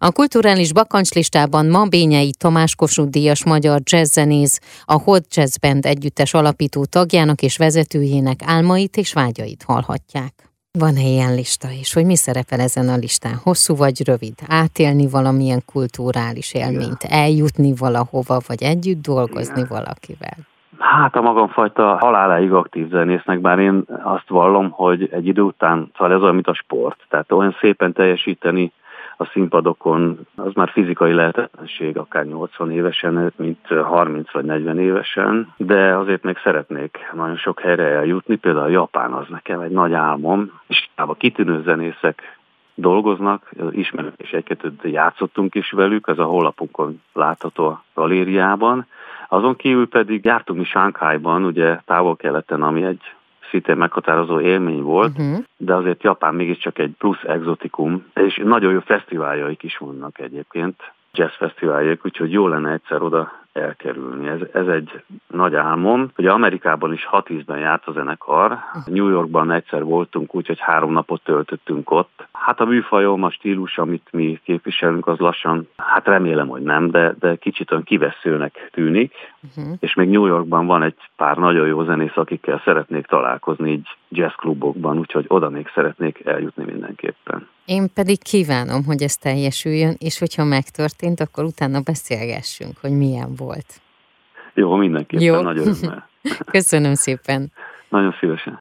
A kulturális bakancslistában ma Bényei Tamás Kossuth-díjas magyar dzsesszzenész, a Hot Jazz Band együttes alapító tagjának és vezetőjének álmait és vágyait hallhatják. Van-e ilyen lista, és hogy mi szerepel ezen a listán? Hosszú vagy rövid? Átélni valamilyen kulturális élményt, eljutni valahova, vagy együtt dolgozni valakivel? Hát a magamfajta haláláig aktív zenésznek, bár én azt vallom, hogy egy idő után, szóval ez olyan, mint a sport. Tehát olyan szépen teljesíteni a színpadokon, az már fizikai lehetetlenség, akár 80 évesen, mint 30 vagy 40 évesen, de azért még szeretnék nagyon sok helyre eljutni, például Japán az nekem egy nagy álmom, és a kitűnő zenészek dolgoznak, ismerünk és egy-kettőt játszottunk is velük, ez a honlapunkon látható a galériában, azon kívül pedig jártunk mi Shanghaiban, ugye Távol-Keleten, ami egy szintén meghatározó élmény volt, de azért Japán mégiscsak egy plusz egzotikum, és nagyon jó fesztiváljaik is vannak egyébként, jazzfesztiváljaik, úgyhogy jó lenne egyszer oda elkerülni. Ez egy nagy álmom, hogy Amerikában is 6-10-ben járt a zenekar, New Yorkban egyszer voltunk, úgyhogy 3 napot töltöttünk ott. Hát a műfajom, a stílus, amit mi képviselünk, az lassan, hát remélem, hogy nem, de kicsit olyan kiveszőnek tűnik, és még New Yorkban van egy pár nagyon jó zenész, akikkel szeretnék találkozni így jazzklubokban, úgyhogy oda még szeretnék eljutni mindenképpen. Én pedig kívánom, hogy ez teljesüljön, és hogyha megtörtént, akkor utána beszélgessünk, hogy milyen volt. Jó, mindenképpen. Jó. Nagy örömmel. Köszönöm szépen. Nagyon szívesen.